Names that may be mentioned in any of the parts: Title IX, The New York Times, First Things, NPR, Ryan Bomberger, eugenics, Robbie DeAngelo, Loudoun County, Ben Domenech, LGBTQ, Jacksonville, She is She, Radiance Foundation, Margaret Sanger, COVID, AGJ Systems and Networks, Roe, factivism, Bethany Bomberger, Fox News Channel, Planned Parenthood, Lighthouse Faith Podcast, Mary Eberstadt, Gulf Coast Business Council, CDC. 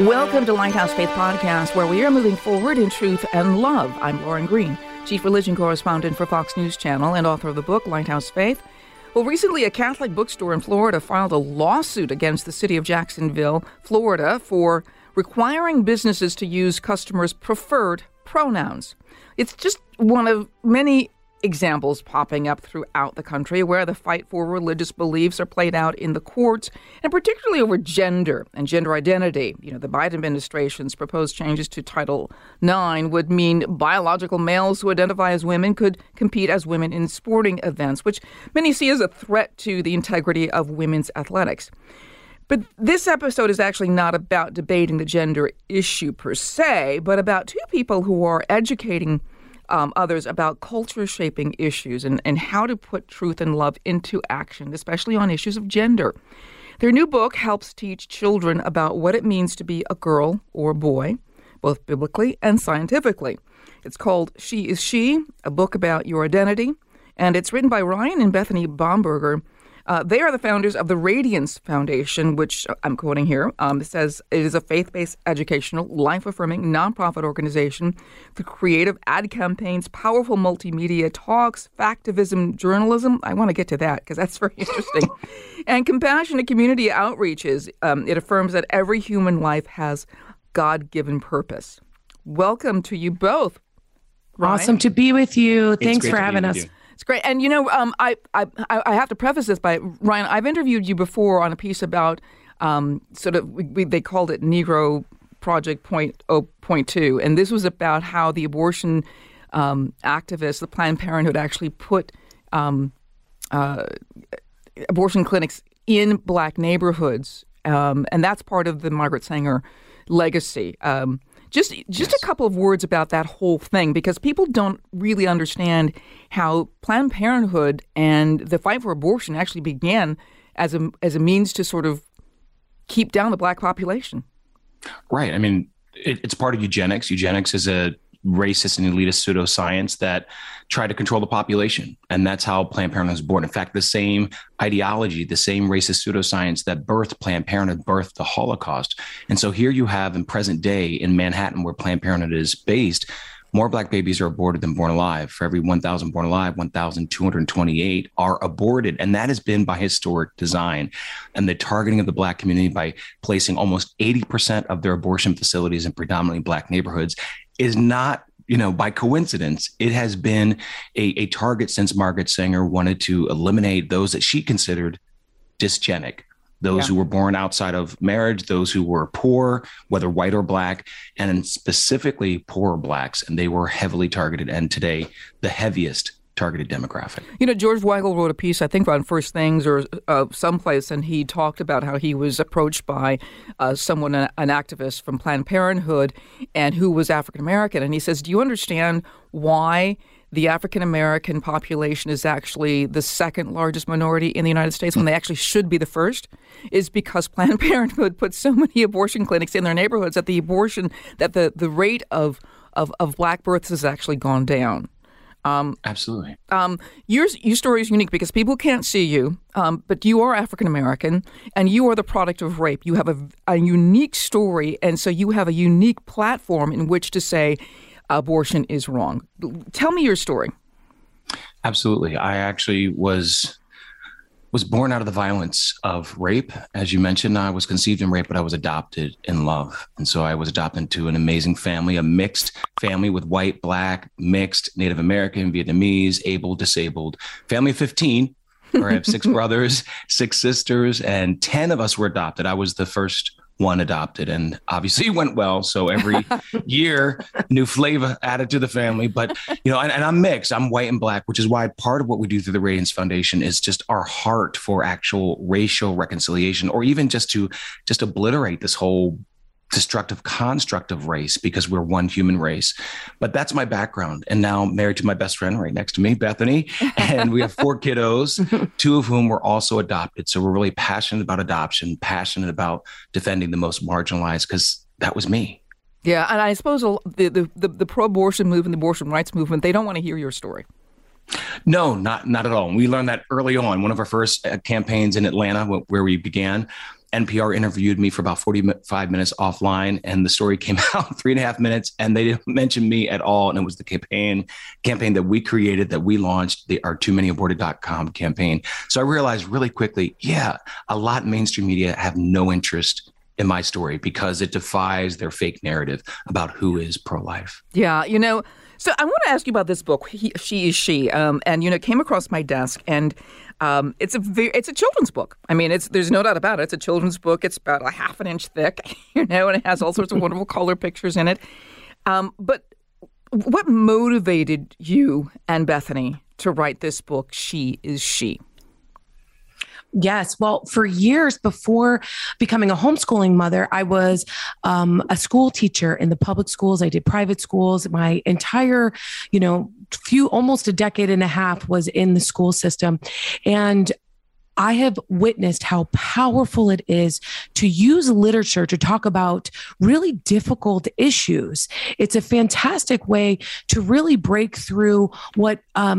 Welcome to Lighthouse Faith Podcast, where we are moving forward in truth and love. I'm Lauren Green, chief religion correspondent for Fox News Channel and author of the book Lighthouse Faith. Well, recently a Catholic bookstore in Florida filed a lawsuit against the city of Jacksonville, Florida, for requiring businesses to use customers' preferred pronouns. It's just one of many examples popping up throughout the country where the fight for religious beliefs are played out in the courts, and particularly over gender and gender identity. You know, the Biden administration's proposed changes to Title IX would mean biological males who identify as women could compete as women in sporting events, which many see as a threat to the integrity of women's athletics. But this episode is actually not about debating the gender issue per se, but about two people who are educating others about culture-shaping issues and how to put truth and love into action, especially on issues of gender. Their new book helps teach children about what it means to be a girl or a boy, both biblically and scientifically. It's called She is She, a book about your identity, and it's written by Ryan and Bethany Bomberger. They are the founders of the Radiance Foundation, which I'm quoting here, says it is a faith-based, educational, life-affirming, nonprofit organization through creative ad campaigns, powerful multimedia talks, factivism, journalism. I want to get to that because that's very interesting. And compassionate community outreaches. It affirms that every human life has God-given purpose. Welcome to you both. Ryan. Awesome to be with you. Thanks for having us. It's great. And, you know, I have to preface this by, Ryan, I've interviewed you before on a piece about they called it Negro Project 0.2. And this was about how the abortion activists, the Planned Parenthood, actually put abortion clinics in black neighborhoods. And that's part of the Margaret Sanger legacy. Just yes. A couple of words about that whole thing, because people don't really understand how Planned Parenthood and the fight for abortion actually began as a means to sort of keep down the black population. Right. I mean, it's part of eugenics. Eugenics is a racist and elitist pseudoscience that try to control the population. And that's how Planned Parenthood was born. In fact, the same ideology, the same racist pseudoscience that birthed Planned Parenthood, birthed the Holocaust. And so here you have in present day in Manhattan, where Planned Parenthood is based, more black babies are aborted than born alive. For every 1,000 born alive, 1,228 are aborted. And that has been by historic design and the targeting of the black community by placing almost 80% of their abortion facilities in predominantly black neighborhoods is not, you know, by coincidence. It has been a target since Margaret Sanger wanted to eliminate those that she considered dysgenic, those who were born outside of marriage, those who were poor, whether white or black, and specifically poor blacks. And they were heavily targeted. And today, the heaviest targeted demographic. You know, George Weigel wrote a piece, I think, on First Things or someplace, and he talked about how he was approached by someone, an activist from Planned Parenthood, and who was African-American. And he says, do you understand why the African-American population is actually the second largest minority in the United States when they actually should be the first? Is because Planned Parenthood put so many abortion clinics in their neighborhoods that the rate of black births has actually gone down. Absolutely. Your story is unique because people can't see you, but you are African-American and you are the product of rape. You have a unique story. And so you have a unique platform in which to say abortion is wrong. Tell me your story. Absolutely. I actually was born out of the violence of rape. As you mentioned, I was conceived in rape, but I was adopted in love. And so I was adopted into an amazing family, a mixed family with white, black, mixed, Native American, Vietnamese, able, disabled, family of 15, where I have six brothers, six sisters, and 10 of us were adopted. I was the first one adopted, and obviously it went well. So every year, new flavor added to the family. But, you know, and I'm mixed. I'm white and black, which is why part of what we do through the Radiance Foundation is just our heart for actual racial reconciliation, or even just to just obliterate this whole destructive construct of race, because we're one human race. But that's my background. And now married to my best friend right next to me, Bethany, and we have four kiddos, two of whom were also adopted. So we're really passionate about adoption, passionate about defending the most marginalized, because that was me. Yeah. And I suppose the pro-abortion movement, the abortion rights movement, they don't want to hear your story. No, not at all. We learned that early on. One of our first campaigns in Atlanta, where we began, NPR interviewed me for about 45 minutes offline, and the story came out in 3.5 minutes, and they didn't mention me at all. And it was the campaign that we created, that we launched, the our TooManyAborted.com campaign. So I realized really quickly, yeah, a lot of mainstream media have no interest in my story because it defies their fake narrative about who is pro-life. Yeah, you know, so I want to ask you about this book, She is She, and, you know, it came across my desk, and it's a children's book. I mean, there's no doubt about it. It's a children's book. It's about a half an inch thick, you know, and it has all sorts of wonderful color pictures in it. But what motivated you and Bethany to write this book, She is She? Yes. Well, for years before becoming a homeschooling mother, I was a school teacher in the public schools. I did private schools. My entire, you know, almost a decade and a half was in the school system. And I have witnessed how powerful it is to use literature to talk about really difficult issues. It's a fantastic way to really break through what a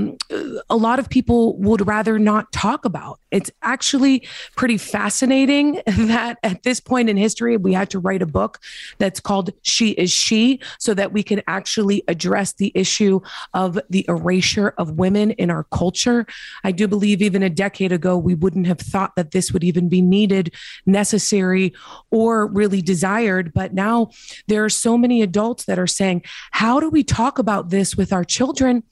lot of people would rather not talk about. It's actually pretty fascinating that at this point in history, we had to write a book that's called She is She, so that we can actually address the issue of the erasure of women in our culture. I do believe even a decade ago, we wouldn't have thought that this would even be needed, necessary, or really desired. But now there are so many adults that are saying, how do we talk about this with our children?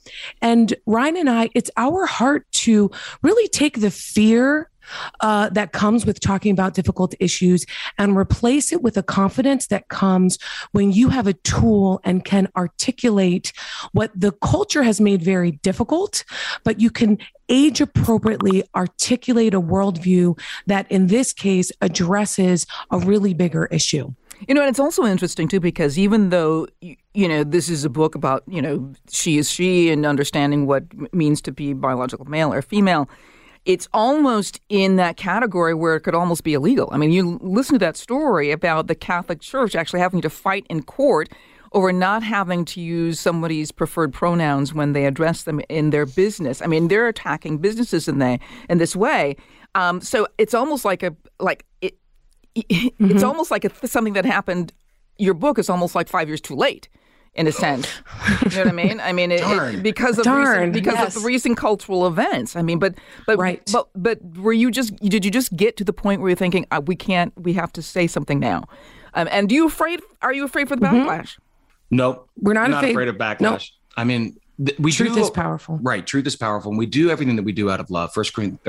And Ryan and I, it's our heart to really take the fear that comes with talking about difficult issues and replace it with a confidence that comes when you have a tool and can articulate what the culture has made very difficult, but you can age appropriately articulate a worldview that in this case addresses a really bigger issue. You know, and it's also interesting, too, because even though, you know, this is a book about, you know, she is she and understanding what it means to be biological male or female, it's almost in that category where it could almost be illegal. I mean, you listen to that story about the Catholic Church actually having to fight in court over not having to use somebody's preferred pronouns when they address them in their business. I mean, they're attacking businesses in this way. So it's almost like it's almost like something that happened. Your book is almost like 5 years too late, in a sense. You know what I mean? I mean, because of the recent cultural events. I mean, but were you did you just get to the point where you're thinking, we have to say something now? And are you afraid for the backlash? Nope. We're not afraid of backlash. Nope. I mean, truth is powerful. Right. Truth is powerful. And we do everything that we do out of love. 1 Corinthians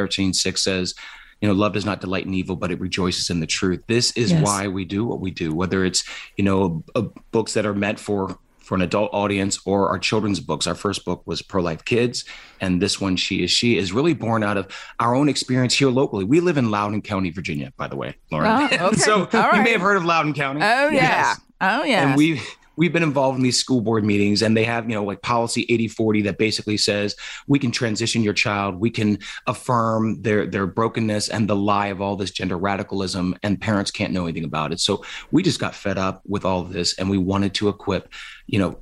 13:6 says, you know, love does not delight in evil, but it rejoices in the truth. This is why we do what we do, whether it's, you know, books that are meant for an adult audience or our children's books. Our first book was Pro-Life Kids, and this one, She is She, is really born out of our own experience here locally. We live in Loudoun County, Virginia, by the way, Lauren. Oh, okay. So right. You may have heard of Loudoun County. Oh, yeah. Yes. Oh, yeah. And we've been involved in these school board meetings, and they have, you know, like policy 80/40 that basically says we can transition your child. We can affirm their brokenness and the lie of all this gender radicalism, and parents can't know anything about it. So we just got fed up with all of this, and we wanted to equip, you know,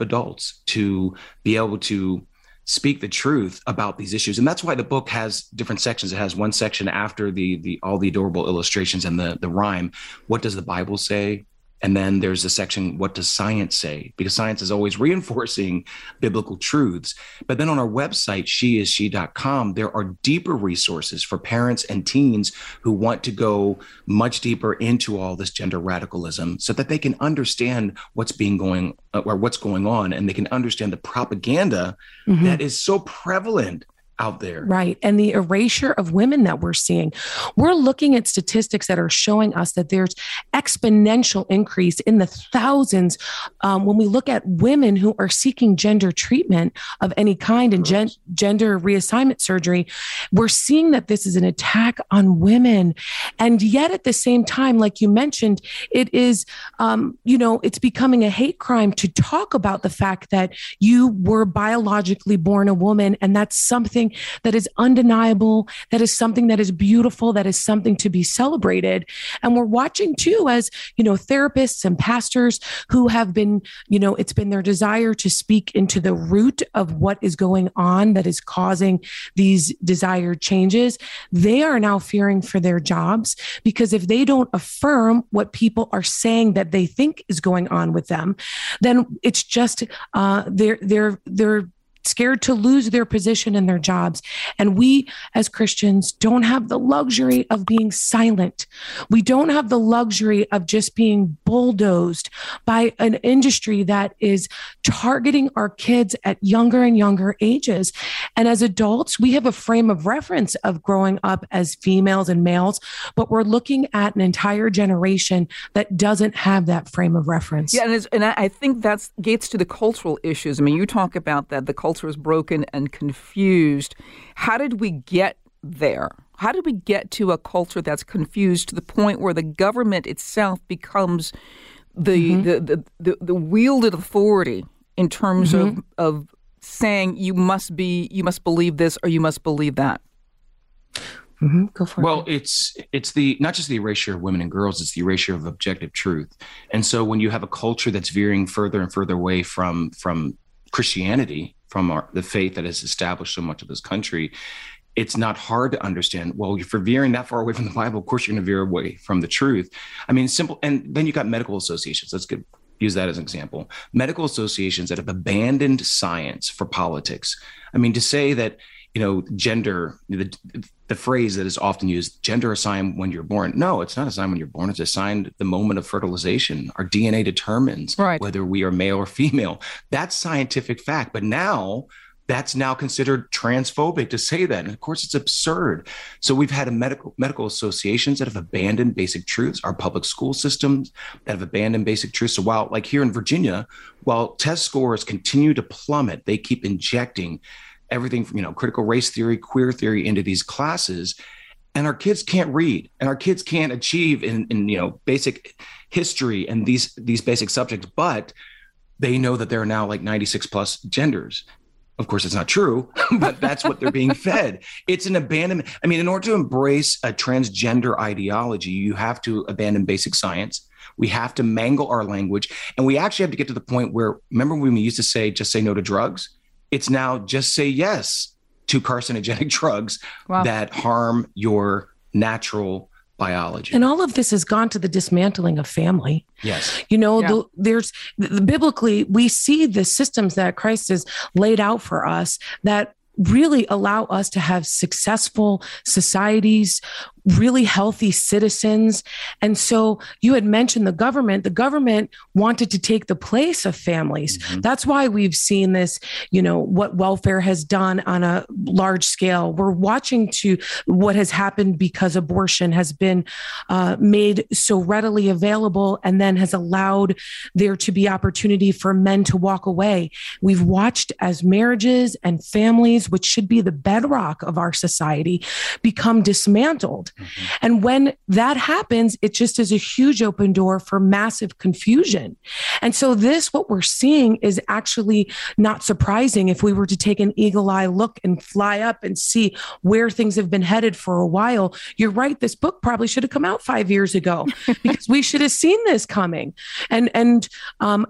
adults to be able to speak the truth about these issues. And that's why the book has different sections. It has one section after the all the adorable illustrations and the rhyme. What does the Bible say? And then there's the section, what does science say? Because science is always reinforcing biblical truths. But then on our website, sheisshe.com, there are deeper resources for parents and teens who want to go much deeper into all this gender radicalism so that they can understand what's going on, and they can understand the propaganda that is so prevalent out there. Right. And the erasure of women that we're seeing. We're looking at statistics that are showing us that there's exponential increase in the thousands when we look at women who are seeking gender treatment of any kind and gender reassignment surgery. We're seeing that this is an attack on women. And yet at the same time, like you mentioned, it is, it's becoming a hate crime to talk about the fact that you were biologically born a woman. And that's something that is undeniable. That is something that is beautiful. That is something to be celebrated. And we're watching too, as, therapists and pastors who have been, it's been their desire to speak into the root of what is going on that is causing these desired changes. They are now fearing for their jobs, because if they don't affirm what people are saying that they think is going on with them, then it's just they're scared to lose their position and their jobs. And we as Christians don't have the luxury of being silent. We don't have the luxury of just being bulldozed by an industry that is targeting our kids at younger and younger ages. And as adults, we have a frame of reference of growing up as females and males, but we're looking at an entire generation that doesn't have that frame of reference. Yeah, and I think that gets to the cultural issues. I mean, you talk about that, the culture is broken and confused. How did we get there? How did we get to a culture that's confused to the point where the government itself becomes the wielded authority in terms of saying you must believe this or you must believe that? Mm-hmm. Go for it. Well, it's the not just the erasure of women and girls, it's the erasure of objective truth. And so when you have a culture that's veering further and further away from Christianity, from the faith that has established so much of this country, it's not hard to understand. Well, if you're veering that far away from the Bible, of course you're going to veer away from the truth. I mean, simple. And then you got medical associations. Let's use that as an example. Medical associations that have abandoned science for politics. I mean, to say that, gender, the phrase that is often used, gender assigned when you're born. No, it's not assigned when you're born. It's assigned at the moment of fertilization. Our DNA determines whether we are male or female. That's scientific fact. But now that's now considered transphobic to say that. And of course, it's absurd. So we've had a medical associations that have abandoned basic truths, our public school systems that have abandoned basic truths. So while, like here in Virginia, while test scores continue to plummet, they keep injecting everything from, critical race theory, queer theory into these classes, and our kids can't read and our kids can't achieve in basic history and these basic subjects, but they know that there are now like 96 plus genders. Of course, it's not true, but that's what they're being fed. It's an abandonment. I mean, in order to embrace a transgender ideology, you have to abandon basic science. We have to mangle our language. And we actually have to get to the point where, remember when we used to say, just say no to drugs? It's now just say yes to carcinogenic drugs that harm your natural biology. And all of this has gone to the dismantling of family. Yes. Biblically, we see the systems that Christ has laid out for us that really allow us to have successful societies, really healthy citizens. And so you had mentioned the government. The government wanted to take the place of families. Mm-hmm. That's why we've seen this, what welfare has done on a large scale. We're watching to what has happened because abortion has been made so readily available and then has allowed there to be opportunity for men to walk away. We've watched as marriages and families, which should be the bedrock of our society, become dismantled. Mm-hmm. And when that happens, it just is a huge open door for massive confusion. And so this, what we're seeing is actually not surprising if we were to take an eagle eye look and fly up and see where things have been headed for a while. You're right. This book probably should have come out 5 years ago because we should have seen this coming. And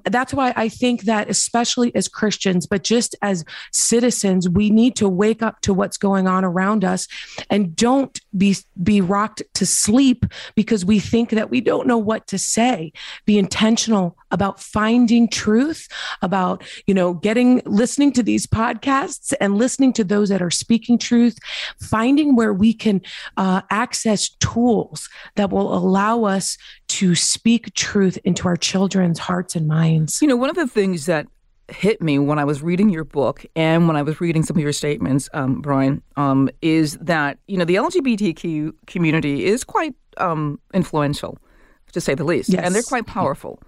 that's why I think that especially as Christians, but just as citizens, we need to wake up to what's going on around us and don't be rocked to sleep because we think that we don't know what to say. Be intentional about finding truth, about, listening to these podcasts and listening to those that are speaking truth, finding where we can access tools that will allow us to speak truth into our children's hearts and minds. One of the things that hit me when I was reading your book and when I was reading some of your statements, Brian, is that, you know, the LGBTQ community is quite influential, to say the least. Yes. And they're quite powerful.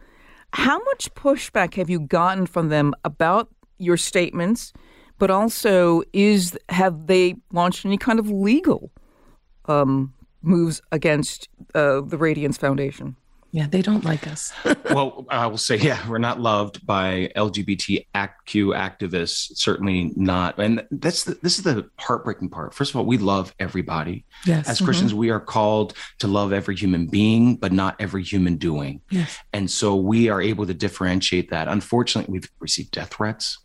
How much pushback have you gotten from them about your statements? But also, have they launched any kind of legal moves against the Radiance Foundation? Yeah, they don't like us. Well, I will say, yeah, we're not loved by LGBTQ activists, certainly not. And this is the heartbreaking part. First of all, we love everybody. Yes. As Christians, we are called to love every human being, but not every human doing. Yes. And so we are able to differentiate that. Unfortunately, we've received death threats.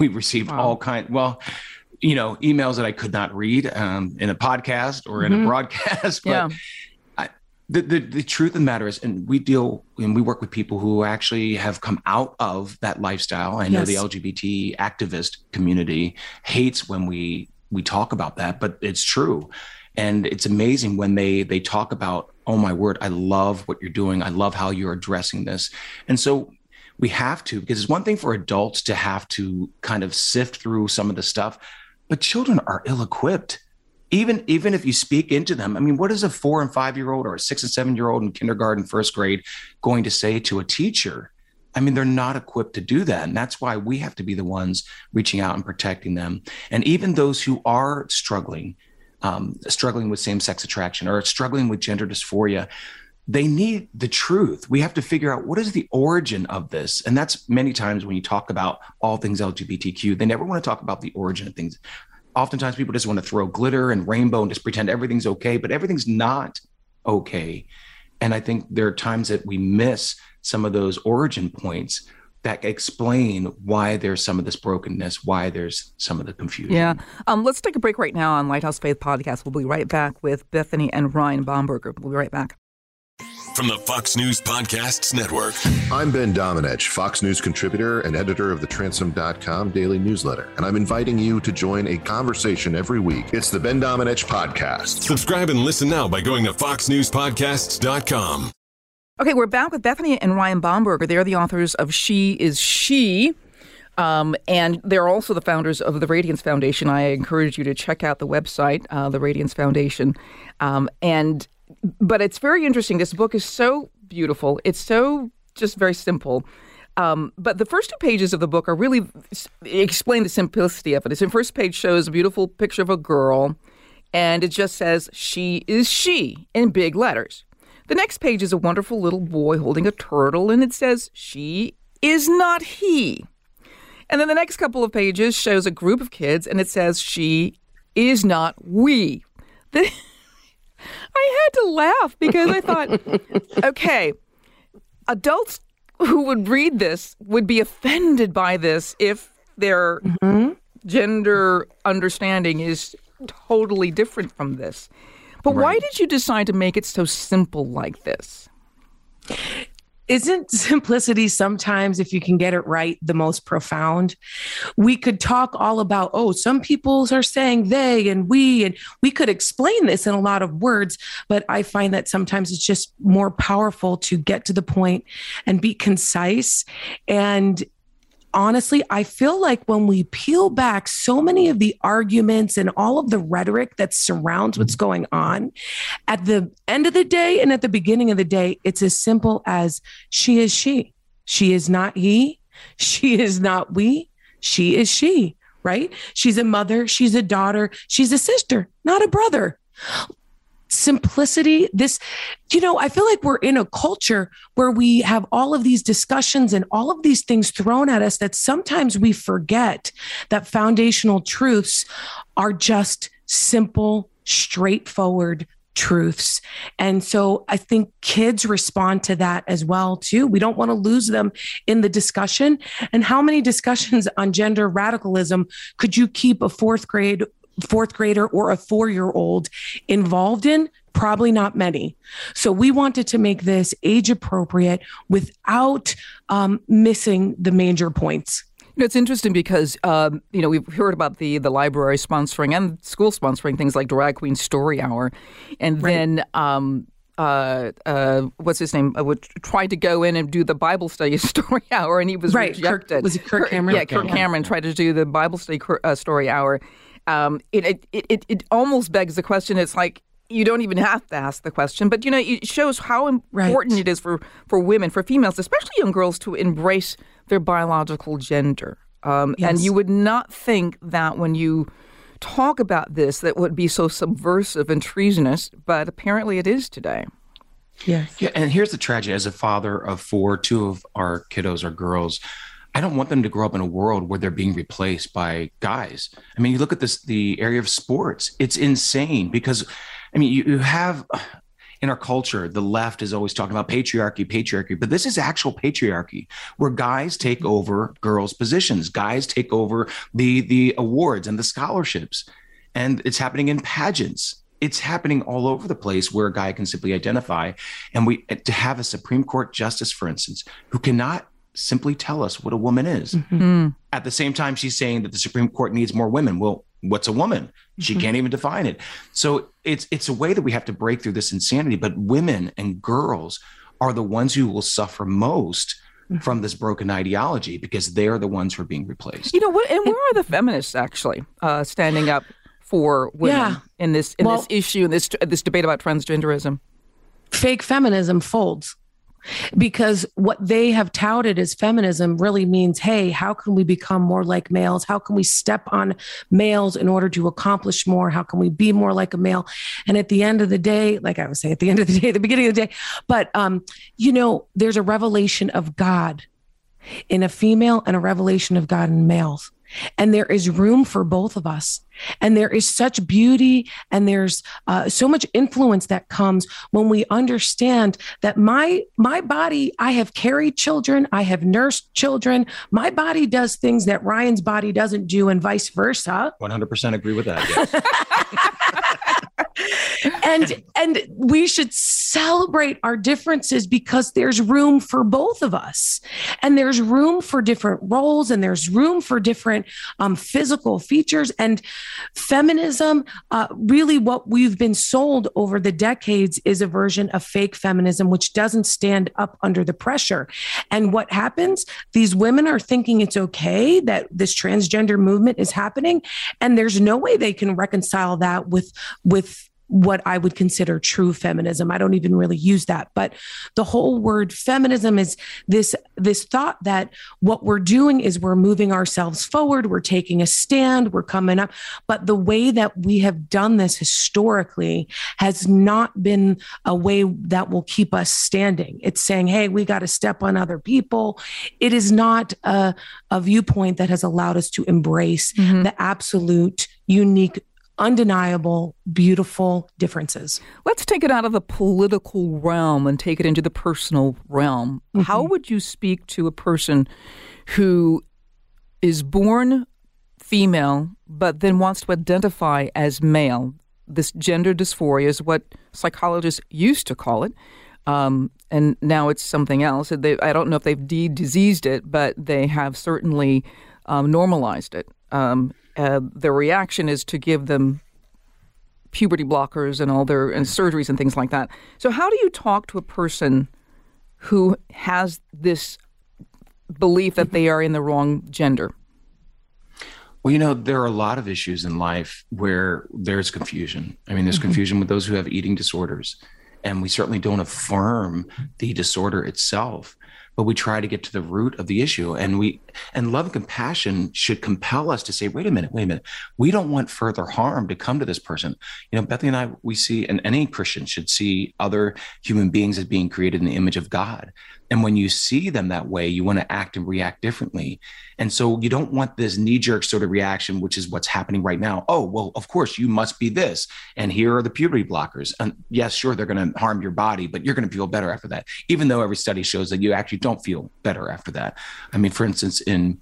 We've received all kinds. Well, you know, emails that I could not read in a podcast or in a broadcast. But yeah. The truth of the matter is, and we work with people who actually have come out of that lifestyle. I know the LGBT activist community hates when we talk about that, but it's true. And it's amazing when they talk about, oh my word, I love what you're doing. I love how you're addressing this. And so we have to, because it's one thing for adults to have to kind of sift through some of the stuff, but children are ill-equipped. Even if you speak into them, I mean, what is a 4 and 5 year old or a 6 and 7 year old in kindergarten, first grade going to say to a teacher? I mean, they're not equipped to do that. And that's why we have to be the ones reaching out and protecting them. And even those who are struggling with same-sex attraction or struggling with gender dysphoria, they need the truth. We have to figure out what is the origin of this. And that's many times when you talk about all things LGBTQ, they never want to talk about the origin of things. Oftentimes people just want to throw glitter and rainbow and just pretend everything's okay, but everything's not okay. And I think there are times that we miss some of those origin points that explain why there's some of this brokenness, why there's some of the confusion. Yeah. Let's take a break right now on Lighthouse Faith Podcast. We'll be right back with Bethany and Ryan Bomberger. We'll be right back. From the Fox News Podcasts Network. I'm Ben Domenech, Fox News contributor and editor of the Transom.com daily newsletter. And I'm inviting you to join a conversation every week. It's the Ben Domenech Podcast. Subscribe and listen now by going to foxnewspodcasts.com. Okay, we're back with Bethany and Ryan Bomberger. They're the authors of She is She. And they're also the founders of the Radiance Foundation. I encourage you to check out the website, the Radiance Foundation. But it's very interesting. This book is so beautiful. It's so just very simple. But the first two pages of the book are really explain the simplicity of it. The first page shows a beautiful picture of a girl, and it just says, she is she, in big letters. The next page is a wonderful little boy holding a turtle, and it says, she is not he. And then the next couple of pages shows a group of kids, and it says, she is not we. I had to laugh because I thought, okay, adults who would read this would be offended by this if their gender understanding is totally different from this. But why did you decide to make it so simple like this? Isn't simplicity sometimes, if you can get it right, the most profound? We could talk all about, some people are saying they and we could explain this in a lot of words, but I find that sometimes it's just more powerful to get to the point and be concise. And honestly, I feel like when we peel back so many of the arguments and all of the rhetoric that surrounds what's going on, at the end of the day and at the beginning of the day, it's as simple as she is she. She is not he. She is not we. She is she, right? She's a mother. She's a daughter. She's a sister, not a brother. Simplicity, this, I feel like we're in a culture where we have all of these discussions and all of these things thrown at us that sometimes we forget that foundational truths are just simple, straightforward truths. And so I think kids respond to that as well, too. We don't want to lose them in the discussion. And how many discussions on gender radicalism could you keep a fourth grader or a 4-year-old involved in? Probably not many. So we wanted to make this age appropriate without missing the major points. It's interesting because, we've heard about the library sponsoring and school sponsoring things like Drag Queen Story Hour. And then what's his name, tried to go in and do the Bible study story hour, and he was rejected. Was it Kirk Cameron? Yeah, Kirk Cameron tried to do the Bible study story hour. It almost begs the question. It's like, you don't even have to ask the question, but, you know, it shows how important it is for women, for females, especially young girls, to embrace their biological gender. And you would not think that when you talk about this, that would be so subversive and treasonous, but apparently it is today. Yes. Yeah, and here's the tragedy. As a father of four, two of our kiddos are girls. I don't want them to grow up in a world where they're being replaced by guys. I mean, you look at this, the area of sports, it's insane because, I mean, you have in our culture, the left is always talking about patriarchy, but this is actual patriarchy where guys take over girls' positions. Guys take over the awards and the scholarships, and it's happening in pageants. It's happening all over the place where a guy can simply identify. And we to have a Supreme Court justice, for instance, who cannot simply tell us what a woman is. Mm-hmm. At the same time, she's saying that the Supreme Court needs more women. Well, what's a woman? She can't even define it. So it's a way that we have to break through this insanity. But women and girls are the ones who will suffer most from this broken ideology because they're the ones who are being replaced. You know, and where are the feminists actually standing up for women in this issue, in this debate about transgenderism? Fake feminism folds. Because what they have touted as feminism really means, hey, how can we become more like males? How can we step on males in order to accomplish more? How can we be more like a male? And at the end of the day, like I would say, the beginning of the day, but, you know, there's a revelation of God in a female and a revelation of God in males. And there is room for both of us. And there is such beauty and there's so much influence that comes when we understand that my body, I have carried children, I have nursed children. My body does things that Ryan's body doesn't do and vice versa. 100% agree with that. Yes. And we should celebrate our differences because there's room for both of us and there's room for different roles and there's room for different physical features. And feminism, really what we've been sold over the decades is a version of fake feminism, which doesn't stand up under the pressure. And what happens? These women are thinking it's okay that this transgender movement is happening. And there's no way they can reconcile that with what I would consider true feminism. I don't even really use that, but the whole word feminism is this thought that what we're doing is we're moving ourselves forward. We're taking a stand. We're coming up. But the way that we have done this historically has not been a way that will keep us standing. It's saying, hey, we got to step on other people. It is not a viewpoint that has allowed us to embrace the absolute unique, undeniable, beautiful differences. Let's take it out of the political realm and take it into the personal realm. Mm-hmm. How would you speak to a person who is born female, but then wants to identify as male? This gender dysphoria is what psychologists used to call it. And now it's something else. I don't know if they've de-diseased it, but they have certainly normalized it. The reaction is to give them puberty blockers and all their and surgeries and things like that. So how do you talk to a person who has this belief that they are in the wrong gender? Well, you know, there are a lot of issues in life where there's confusion. I mean, there's confusion with those who have eating disorders, and we certainly don't affirm the disorder itself. But we try to get to the root of the issue, and love and compassion should compel us to say, wait a minute. We don't want further harm to come to this person. You know, Bethany and I, we see, and any Christian should see other human beings as being created in the image of God. And when you see them that way, you want to act and react differently. And so you don't want this knee-jerk sort of reaction, which is what's happening right now. Oh, well, of course, you must be this. And here are the puberty blockers. And yes, sure, they're going to harm your body, but you're going to feel better after that, even though every study shows that you actually don't feel better after that. I mean, for instance, in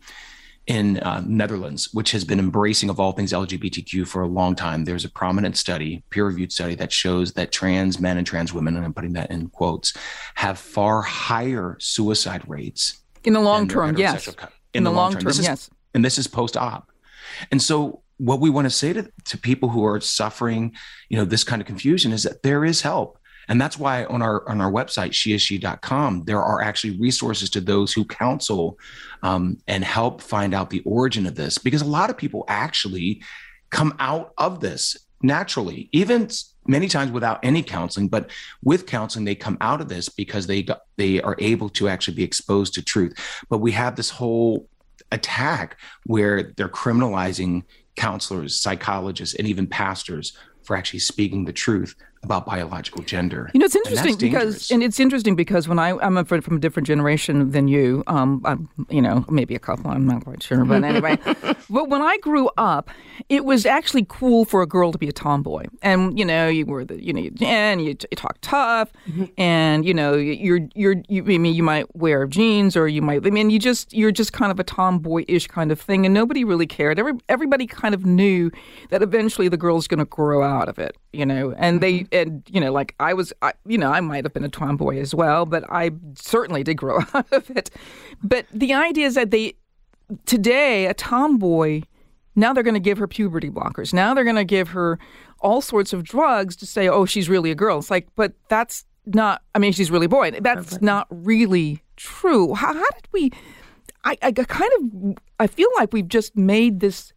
Netherlands, which has been embracing of all things LGBTQ for a long time, there's a prominent study, peer-reviewed study, that shows that trans men and trans women, and I'm putting that in quotes, have far higher suicide rates in the long term. Yes, in the long term. Yes, and this is post-op, and so what we want to say to people who are suffering, you know, this kind of confusion is that there is help. And that's why on our website, sheisshe.com, there are actually resources to those who counsel and help find out the origin of this, because a lot of people actually come out of this naturally, even many times without any counseling. But with counseling, they come out of this because they are able to actually be exposed to truth. But we have this whole attack where they're criminalizing counselors, psychologists, and even pastors for actually speaking the truth about biological gender. You know, it's interesting because when I'm from a different generation than you, I'm, you know, maybe a couple, I'm not quite sure, but anyway. But when I grew up, it was actually cool for a girl to be a tomboy. And, you know, you were the, you know, and you talk tough, mm-hmm. and, you know, you might wear jeans, or you might, I mean, you're just kind of a tomboy-ish kind of thing, and nobody really cared. Everybody kind of knew that eventually the girl's going to grow out of it, you know, and mm-hmm. And, you know, like I might have been a tomboy as well, but I certainly did grow out of it. But the idea is that today, a tomboy, now they're going to give her puberty blockers. Now they're going to give her all sorts of drugs to say, oh, she's really a girl. It's like, but that's not, I mean, she's really a boy. That's not really true. How did we, I feel like we've just made this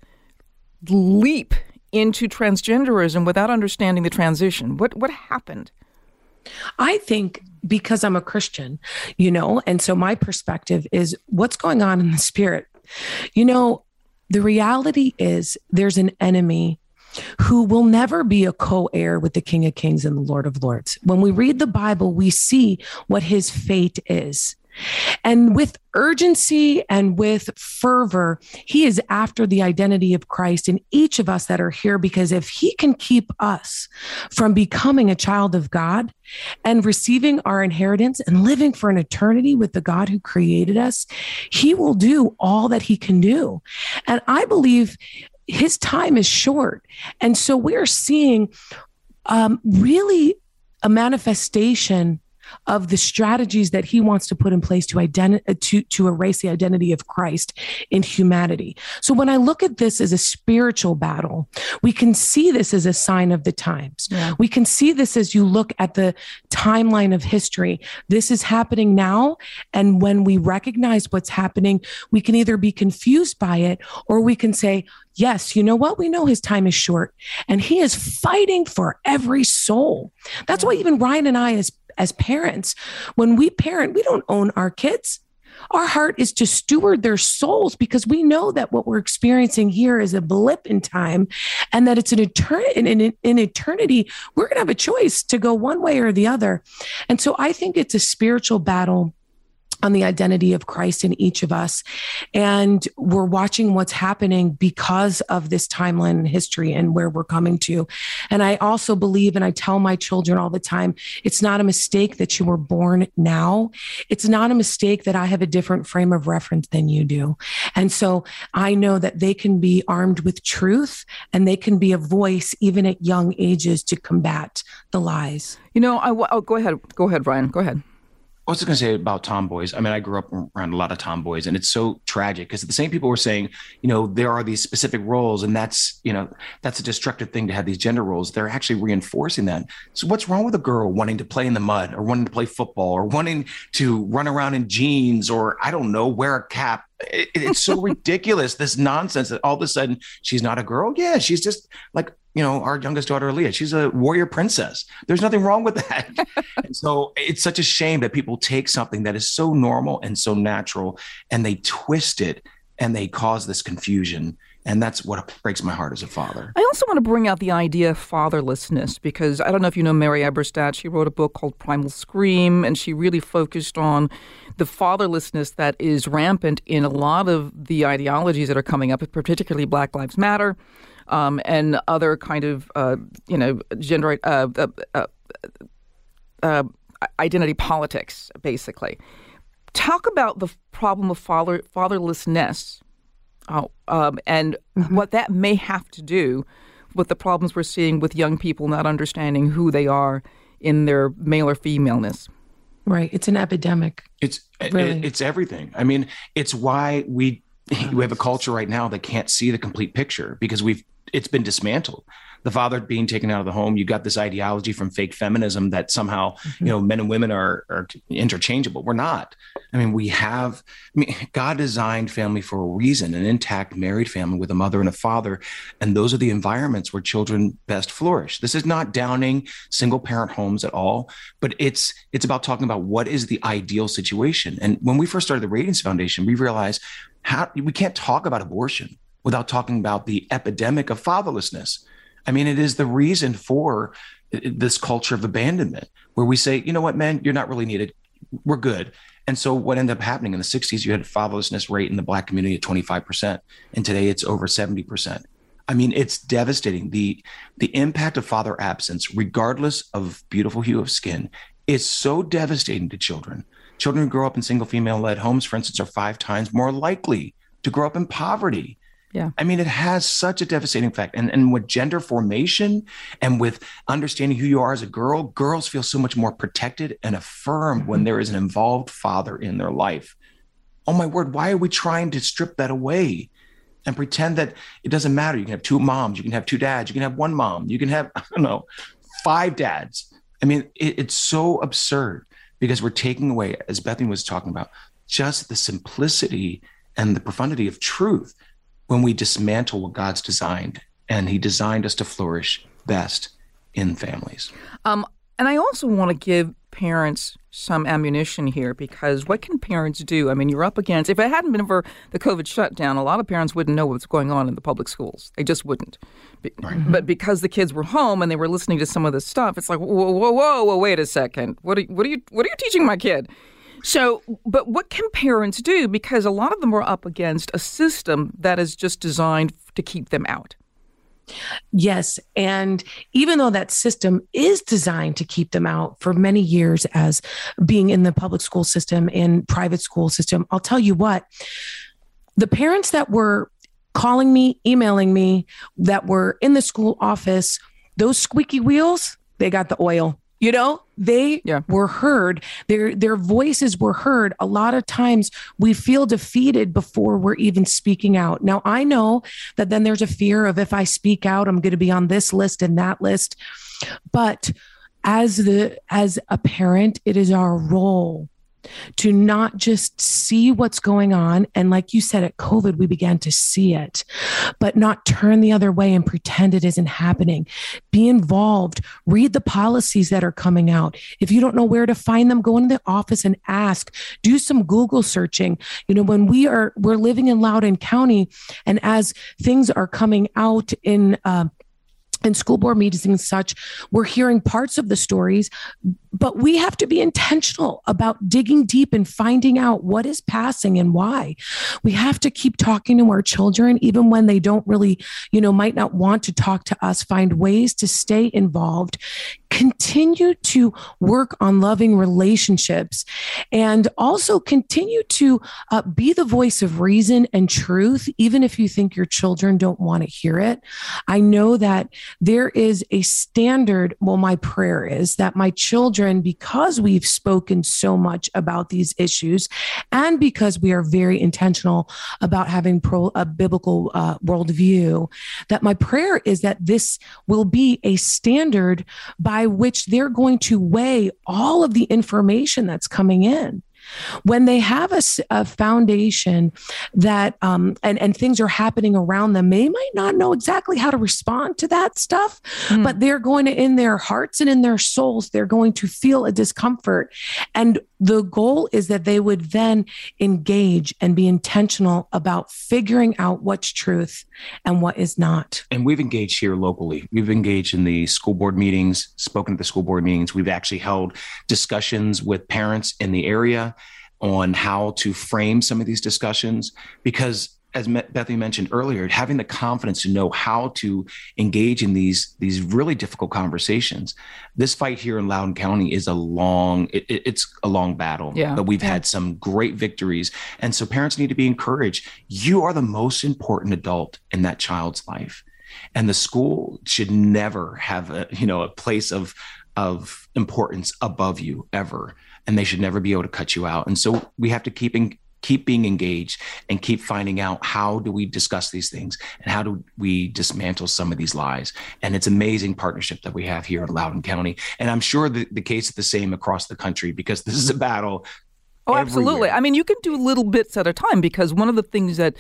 leap into transgenderism without understanding the transition. What happened? I think because I'm a Christian, you know, and so my perspective is what's going on in the spirit. You know, the reality is there's an enemy who will never be a co-heir with the King of Kings and the Lord of Lords. When we read the Bible, we see what his fate is. And with urgency and with fervor, he is after the identity of Christ in each of us that are here, because if he can keep us from becoming a child of God and receiving our inheritance and living for an eternity with the God who created us, he will do all that he can do. And I believe his time is short. And so we're seeing really a manifestation of the strategies that he wants to put in place to erase the identity of Christ in humanity. So when I look at this as a spiritual battle, we can see this as a sign of the times. Yeah. We can see this as you look at the timeline of history. This is happening now. And when we recognize what's happening, we can either be confused by it, or we can say, yes, you know what? We know his time is short, and he is fighting for every soul. That's why even Ryan and I as parents, when we parent, we don't own our kids. Our heart is to steward their souls, because we know that what we're experiencing here is a blip in time, and that it's in eternity, we're going to have a choice to go one way or the other. And so I think it's a spiritual battle on the identity of Christ in each of us. And we're watching what's happening because of this timeline in history and where we're coming to. And I also believe, and I tell my children all the time, it's not a mistake that you were born now. It's not a mistake that I have a different frame of reference than you do. And so I know that they can be armed with truth, and they can be a voice even at young ages to combat the lies. You know, oh, go ahead. Go ahead, Brian. Go ahead. I was going to say about tomboys. I mean, I grew up around a lot of tomboys, and it's so tragic because the same people were saying, you know, there are these specific roles, and that's, you know, that's a destructive thing to have these gender roles. They're actually reinforcing that. So what's wrong with a girl wanting to play in the mud, or wanting to play football, or wanting to run around in jeans, or I don't know, wear a cap? It's so ridiculous, this nonsense that all of a sudden she's not a girl. Yeah, she's just like, you know, our youngest daughter, Leah, she's a warrior princess. There's nothing wrong with that. And so it's such a shame that people take something that is so normal and so natural, and they twist it, and they cause this confusion. And that's what breaks my heart as a father. I also want to bring out the idea of fatherlessness, because I don't know if you know Mary Eberstadt. She wrote a book called Primal Scream, and she really focused on the fatherlessness that is rampant in a lot of the ideologies that are coming up, particularly Black Lives Matter. And other kind of, you know, gender identity politics, basically. Talk about the problem of fatherlessness and mm-hmm. what that may have to do with the problems we're seeing with young people not understanding who they are in their male or femaleness. Right. It's an epidemic. It's everything. I mean, it's why we have a culture right now that can't see the complete picture, because we've it's been dismantled. The father being taken out of the home. You got this ideology from fake feminism that somehow, you know, men and women are interchangeable. We're not. I mean, God designed family for a reason, an intact married family with a mother and a father. And those are the environments where children best flourish. This is not downing single parent homes at all, but it's about talking about what is the ideal situation. And when we first started the Radiance Foundation, we realized we can't talk about abortion without talking about the epidemic of fatherlessness. I mean, it is the reason for this culture of abandonment where we say, you know what, man, you're not really needed. We're good. And so what ended up happening in the 60s, you had a fatherlessness rate in the Black community at 25%. And today it's over 70%. I mean, it's devastating. The impact of father absence, regardless of beautiful hue of skin, is so devastating to children. Children who grow up in single female-led homes, for instance, are 5 times more likely to grow up in poverty. Yeah. I mean, it has such a devastating effect. And with gender formation and with understanding who you are as a girl, girls feel so much more protected and affirmed when there is an involved father in their life. Oh, my word. Why are we trying to strip that away and pretend that it doesn't matter? You can have 2 moms. You can have 2 dads. You can have 1 mom. You can have, I don't know, 5 dads. I mean, it's so absurd because we're taking away, as Bethany was talking about, just the simplicity and the profundity of truth. When we dismantle what God's designed, and he designed us to flourish best in families. And I also want to give parents some ammunition here, because what can parents do? I mean, you're up against, if it hadn't been for the COVID shutdown, a lot of parents wouldn't know what's going on in the public schools. They just wouldn't. Right. But because the kids were home and they were listening to some of this stuff, it's like, whoa, wait a second. What are you teaching my kid? So, but what can parents do? Because a lot of them are up against a system that is just designed to keep them out. Yes. And even though that system is designed to keep them out for many years as being in the public school system and private school system, I'll tell you what, the parents that were calling me, emailing me, that were in the school office, those squeaky wheels, they got the oil. You know, they were heard. Their voices were heard. A lot of times we feel defeated before we're even speaking out. Now, I know that then there's a fear of if I speak out, I'm going to be on this list and that list. But as a parent, it is our role to not just see what's going on. And like you said, at COVID, we began to see it, but not turn the other way and pretend it isn't happening. Be involved. Read the policies that are coming out. If you don't know where to find them, go into the office and ask. Do some Google searching. You know, when we're living in Loudoun County, and as things are coming out in school board meetings and such, we're hearing parts of the stories, but we have to be intentional about digging deep and finding out what is passing and why. We have to keep talking to our children, even when they don't really, you know, might not want to talk to us, find ways to stay involved, continue to work on loving relationships, and also continue to be the voice of reason and truth, even if you think your children don't want to hear it. I know that there is a standard. Well, my prayer is that my children, because we've spoken so much about these issues and because we are very intentional about having a biblical worldview, that my prayer is that this will be a standard by which they're going to weigh all of the information that's coming in. When they have a foundation that, and things are happening around them, they might not know exactly how to respond to that stuff, but they're going to, in their hearts and in their souls, they're going to feel a discomfort. And the goal is that they would then engage and be intentional about figuring out what's truth and what is not. And we've engaged here locally. We've engaged in the school board meetings, spoken at the school board meetings. We've actually held discussions with parents in the area on how to frame some of these discussions, because as Bethany mentioned earlier, having the confidence to know how to engage in these really difficult conversations. This fight here in Loudoun County is it's a long battle, but we've had some great victories. And so parents need to be encouraged. You are the most important adult in that child's life. And the school should never have a place of importance above you ever. And they should never be able to cut you out. And so we have to keep keep being engaged, and keep finding out how do we discuss these things and how do we dismantle some of these lies. And it's amazing partnership that we have here in Loudoun County. And I'm sure the case is the same across the country, because this is a battle. Oh, absolutely. Everywhere. I mean, you can do little bits at a time, because one of the things that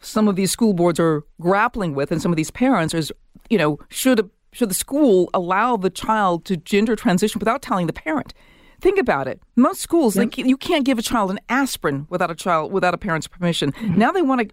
some of these school boards are grappling with and some of these parents is, you know, should the school allow the child to gender transition without telling the parent? Think about it. Most schools, yep, you can't give a child an aspirin without a parent's permission. Mm-hmm. Now they want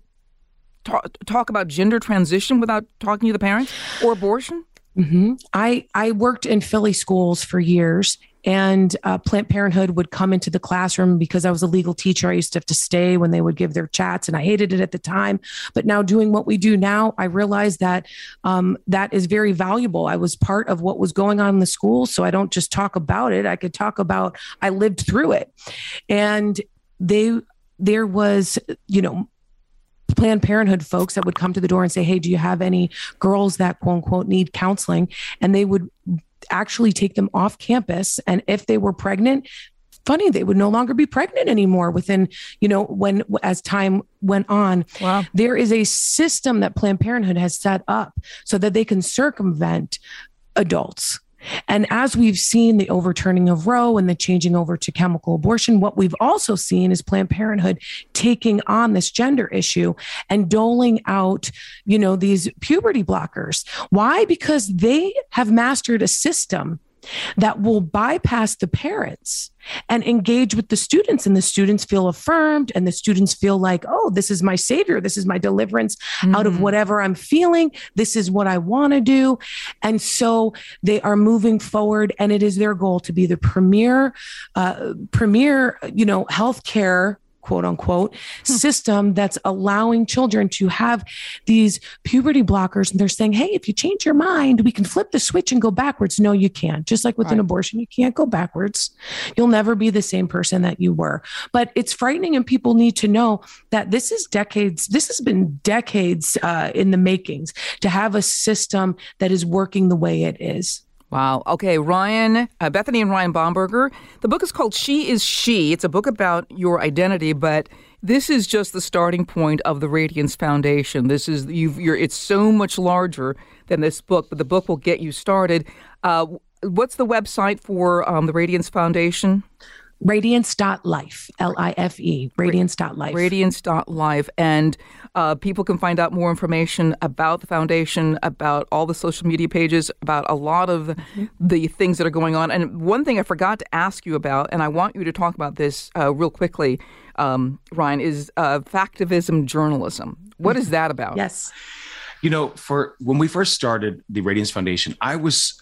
to talk about gender transition without talking to the parents, or abortion. Mm-hmm. I worked in Philly schools for years, and Planned Parenthood would come into the classroom because I was a legal teacher. I used to have to stay when they would give their chats, and I hated it at the time. But now, doing what we do now, I realized that that is very valuable. I was part of what was going on in the school, so I don't just talk about it. I could talk about, I lived through it. And there was, you know, Planned Parenthood folks that would come to the door and say, hey, do you have any girls that quote unquote need counseling? And they would actually take them off campus. And if they were pregnant, funny, they would no longer be pregnant anymore within, you know, when, as time went on. Wow. There is a system that Planned Parenthood has set up so that they can circumvent adults. And as we've seen the overturning of Roe and the changing over to chemical abortion, what we've also seen is Planned Parenthood taking on this gender issue and doling out, you know, these puberty blockers. Why? Because they have mastered a system that will bypass the parents and engage with the students, and the students feel affirmed, and the students feel like, oh, this is my savior. This is my deliverance out of whatever I'm feeling. This is what I want to do. And so they are moving forward, and it is their goal to be the premier, you know, healthcare, quote unquote, system that's allowing children to have these puberty blockers. And they're saying, hey, if you change your mind, we can flip the switch and go backwards. No, you can't. Just like with an abortion, you can't go backwards. You'll never be the same person that you were. But it's frightening, and people need to know that this is decades. This has been decades in the makings to have a system that is working the way it is. Wow. Okay, Bethany and Ryan Bomberger. The book is called She is She. It's a book about your identity, but this is just the starting point of the Radiance Foundation. This is it's so much larger than this book, but the book will get you started. What's the website for the Radiance Foundation? Radiance.life, L-I-F-E, Radiance.life. Radiance.life. And people can find out more information about the foundation, about all the social media pages, about a lot of the things that are going on. And one thing I forgot to ask you about, and I want you to talk about this real quickly, Ryan, is factivism journalism. What is that about? Yes. You know, for when we first started the Radiance Foundation, I was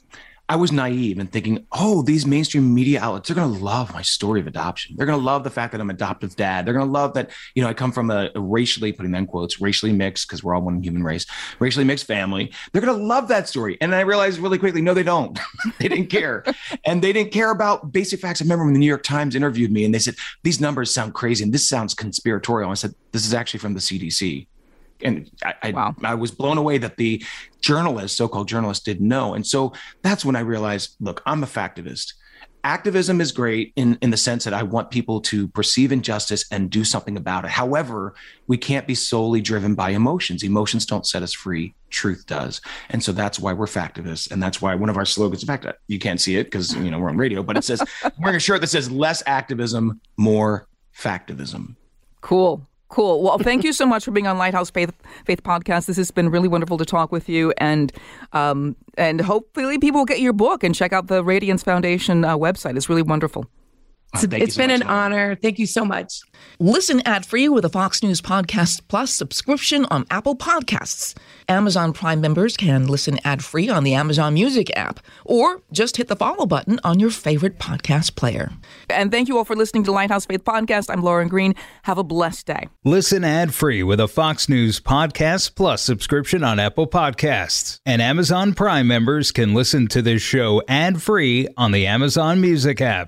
naive and thinking, oh, these mainstream media outlets, they're going to love my story of adoption. They're going to love the fact that I'm an adoptive dad. They're going to love that, you know, I come from a racially, putting them in quotes, racially mixed, because we're all one human race, racially mixed family. They're going to love that story. And I realized really quickly, no, they don't. They didn't care. And they didn't care about basic facts. I remember when the New York Times interviewed me and they said, these numbers sound crazy and this sounds conspiratorial. I said, this is actually from the CDC. And I was blown away that the so-called journalists didn't know. And so that's when I realized, look, I'm a factivist. Activism is great in the sense that I want people to perceive injustice and do something about it. However, we can't be solely driven by emotions. Emotions don't set us free. Truth does. And so that's why we're factivists. And that's why one of our slogans, in fact, you can't see it because, you know, we're on radio, but it says, wearing a shirt that says less activism, more factivism. Cool. Cool. Well, thank you so much for being on Lighthouse Faith Podcast. This has been really wonderful to talk with you, and hopefully people will get your book and check out the Radiance Foundation website. It's really wonderful. It's been an honor. Thank you so much. Listen ad-free with a Fox News Podcast Plus subscription on Apple Podcasts. Amazon Prime members can listen ad-free on the Amazon Music app, or just hit the follow button on your favorite podcast player. And thank you all for listening to Lighthouse Faith Podcast. I'm Lauren Green. Have a blessed day. Listen ad-free with a Fox News Podcast Plus subscription on Apple Podcasts. And Amazon Prime members can listen to this show ad-free on the Amazon Music app.